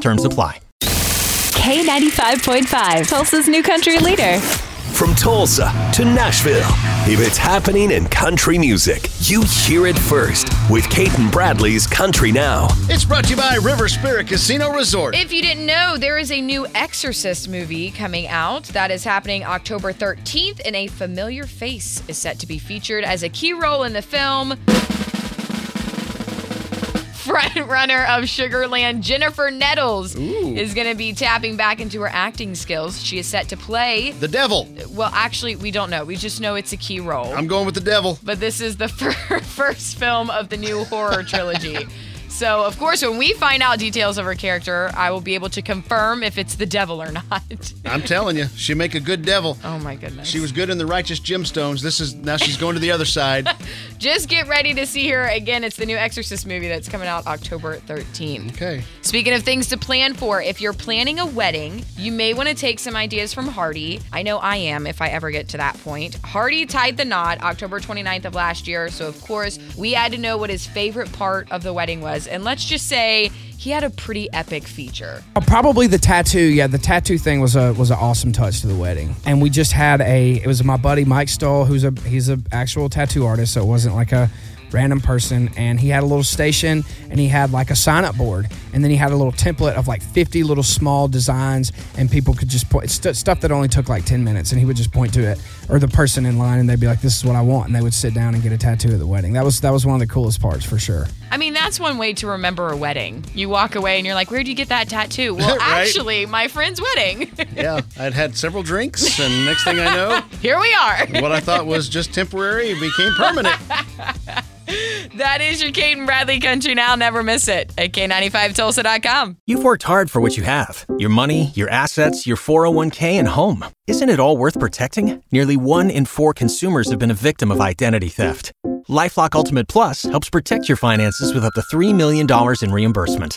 Terms apply. K95.5, Tulsa's new country leader. From Tulsa to Nashville, if it's happening in country music, you hear it first with Cait and Bradley's Country Now. It's brought to you by River Spirit Casino Resort. If you didn't know, there is a new Exorcist movie coming out that is happening October 13th, and a familiar face is set to be featured as a key role in the film. Frontrunner of Sugarland, Jennifer Nettles, is going to be tapping back into her acting skills. She is set to play the devil. Well, actually, we don't know. We just know it's a key role. I'm going with the devil. But this is the first film of the new horror trilogy. So, of course, when we find out details of her character, I will be able to confirm if it's the devil or not. I'm telling you, she'd make a good devil. Oh, my goodness. She was good in The Righteous Gemstones. Now she's going to the other side. Just get ready to see her again. It's the new Exorcist movie that's coming out October 13th. Okay. Speaking of things to plan for, if you're planning a wedding, you may want to take some ideas from Hardy. I know I am, if I ever get to that point. Hardy tied the knot October 29th of last year. So, of course, we had to know what his favorite part of the wedding was. And let's just say he had a pretty epic feature. Probably the tattoo. Yeah, the tattoo thing was an awesome touch to the wedding. And we just had it was my buddy Mike Stoll, he's an actual tattoo artist, so it wasn't like a random person. And he had a little station, and he had like a sign-up board. And then he had a little template of like 50 little small designs, and people could just point, stuff that only took like 10 minutes. And he would just point to it, or the person in line, and they'd be like, this is what I want. And they would sit down and get a tattoo at the wedding. That was one of the coolest parts for sure. I mean, that's one way to remember a wedding. You walk away and you're like, where'd you get that tattoo? Well, Actually, my friend's wedding. Yeah, I'd had several drinks, and next thing I know, here we are. What I thought was just temporary became permanent. That is your Cait and Bradley Country Now. Never miss it at K95Tulsa.com. You've worked hard for what you have, your money, your assets, your 401k, and home. Isn't it all worth protecting? Nearly 1 in 4 consumers have been a victim of identity theft. LifeLock Ultimate Plus helps protect your finances with up to $3 million in reimbursement.